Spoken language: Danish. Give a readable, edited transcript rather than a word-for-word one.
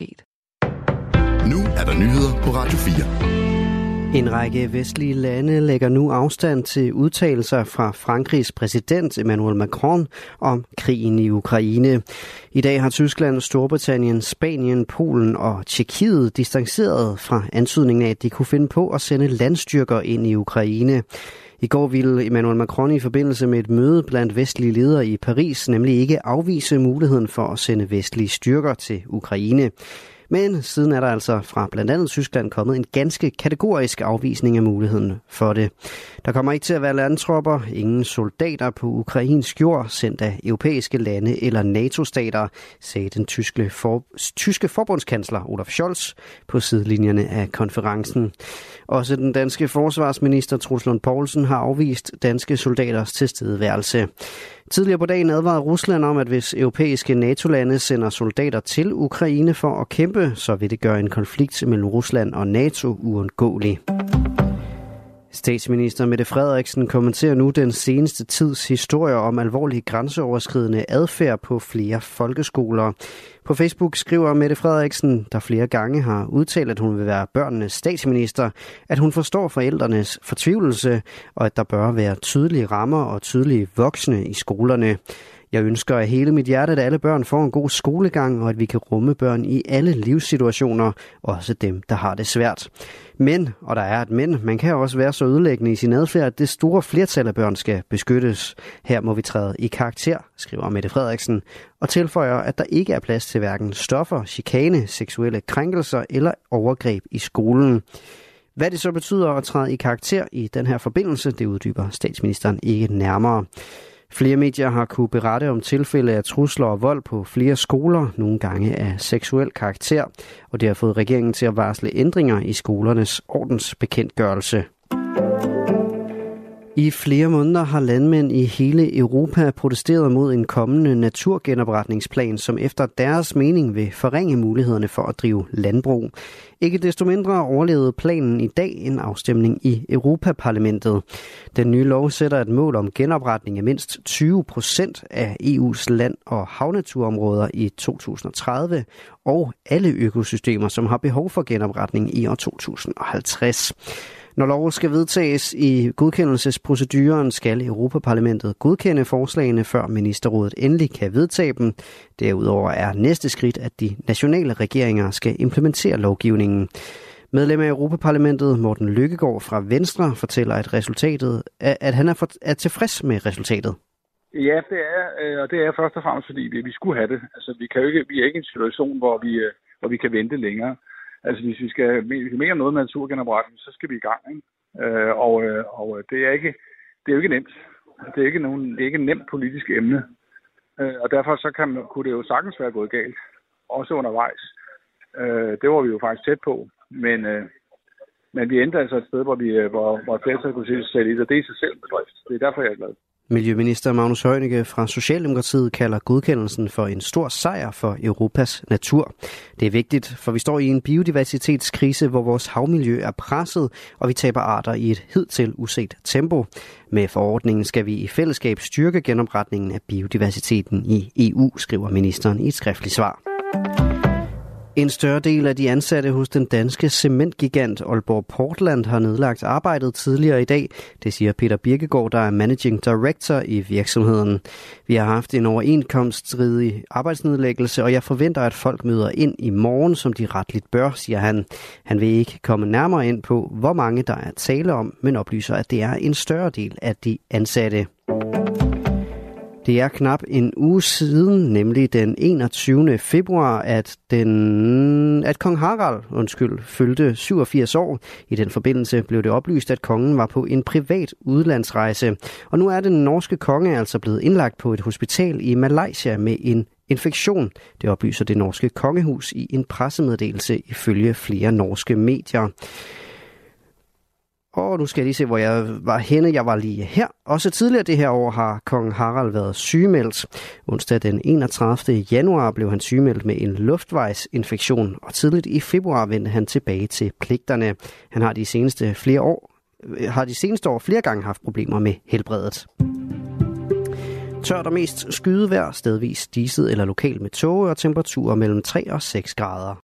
sket. Nu er der nyheder på Radio 4. En række vestlige lande lægger nu afstand til udtalelser fra Frankrigs præsident Emmanuel Macron om krigen i Ukraine. I dag har Tyskland, Storbritannien, Spanien, Polen og Tjekkiet distanceret fra antydningen af, at de kunne finde på at sende landstyrker ind i Ukraine. I går ville Emmanuel Macron i forbindelse med et møde blandt vestlige ledere i Paris nemlig ikke afvise muligheden for at sende vestlige styrker til Ukraine. Men siden er der altså fra blandt andet Tyskland kommet en ganske kategorisk afvisning af muligheden for det. Der kommer ikke til at være landtropper, ingen soldater på ukrainsk jord, sendt af europæiske lande eller NATO-stater, sagde den tyske forbundskansler Olaf Scholz på sidelinjerne af konferencen. Også den danske forsvarsminister Truls Lund Poulsen har afvist danske soldaters tilstedeværelse. Tidligere på dagen advarede Rusland om, at hvis europæiske NATO-lande sender soldater til Ukraine for at kæmpe, så vil det gøre en konflikt mellem Rusland og NATO uundgåelig. Statsminister Mette Frederiksen kommenterer nu den seneste tids historier om alvorlig grænseoverskridende adfærd på flere folkeskoler. På Facebook skriver Mette Frederiksen, der flere gange har udtalt, at hun vil være børnenes statsminister, at hun forstår forældrenes fortvivlelse, og at der bør være tydelige rammer og tydelige voksne i skolerne. Jeg ønsker af hele mit hjerte, at alle børn får en god skolegang, og at vi kan rumme børn i alle livssituationer, også dem, der har det svært. Men, og der er et men, man kan også være så ødelæggende i sin adfærd, at det store flertal af børn skal beskyttes. Her må vi træde i karakter, skriver Mette Frederiksen, og tilføjer, at der ikke er plads til hverken stoffer, chikane, seksuelle krænkelser eller overgreb i skolen. Hvad det så betyder at træde i karakter i den her forbindelse, det uddyber statsministeren ikke nærmere. Flere medier har kunne berette om tilfælde af trusler og vold på flere skoler, nogle gange af seksuel karakter, og det har fået regeringen til at varsle ændringer i skolernes ordensbekendtgørelse. I flere måneder har landmænd i hele Europa protesteret mod en kommende naturgenopretningsplan, som efter deres mening vil forringe mulighederne for at drive landbrug. Ikke desto mindre overlevede planen i dag en afstemning i Europaparlamentet. Den nye lov sætter et mål om genopretning af mindst 20% af EU's land- og havnaturområder i 2030 og alle økosystemer, som har behov for genopretning i år 2050. Når loven skal vedtages i godkendelsesproceduren, skal Europaparlamentet godkende forslagene, før ministerrådet endelig kan vedtage dem. Derudover er næste skridt, at de nationale regeringer skal implementere lovgivningen. Medlem af Europaparlamentet Morten Lykkegaard fra Venstre fortæller, at han er tilfreds med resultatet. Ja, det er, og det er først og fremmest, fordi vi skulle have det. Altså, vi er ikke i en situation, hvor vi kan vente længere. Altså, hvis vi skal mere om noget med naturgenopretning, så skal vi i gang, ikke? Og det er jo ikke nemt. Det er ikke et nemt politisk emne. Og derfor så kunne det jo sagtens være gået galt, også undervejs. Det var vi jo faktisk tæt på. Men vi endte altså et sted, hvor flertallet kunne sætte i, og det er i sig selv bedrift. Det er derfor, jeg er glad. Miljøminister Magnus Høynikke fra Socialdemokratiet kalder godkendelsen for en stor sejr for Europas natur. Det er vigtigt, for vi står i en biodiversitetskrise, hvor vores havmiljø er presset, og vi taber arter i et hidtil uset tempo. Med forordningen skal vi i fællesskab styrke genopretningen af biodiversiteten i EU, skriver ministeren i et skriftligt svar. En større del af de ansatte hos den danske cementgigant Aalborg Portland har nedlagt arbejdet tidligere i dag. Det siger Peter Birkegård, der er managing director i virksomheden. Vi har haft en overenskomststridig arbejdsnedlæggelse, og jeg forventer, at folk møder ind i morgen, som de retligt bør, siger han. Han vil ikke komme nærmere ind på, hvor mange der er tale om, men oplyser, at det er en større del af de ansatte. Det er knap en uge siden, nemlig den 21. februar, at Kong Harald fyldte 87 år. I den forbindelse blev det oplyst, at kongen var på en privat udlandsrejse. Og nu er den norske konge altså blevet indlagt på et hospital i Malaysia med en infektion. Det oplyser det norske kongehus i en pressemeddelelse ifølge flere norske medier. Og nu skal jeg lige se, hvor jeg var henne. Jeg var lige her. Også tidligere det her år har Kong Harald været sygemeldt. Onsdag den 31. januar blev han sygemeldt med en luftvejsinfektion, og tidligt i februar vendte han tilbage til pligterne. Han har de seneste år flere gange haft problemer med helbredet. Tørt og mest skydevejr, stedvis diset eller lokalt med tåge og temperaturer mellem 3 og 6 grader.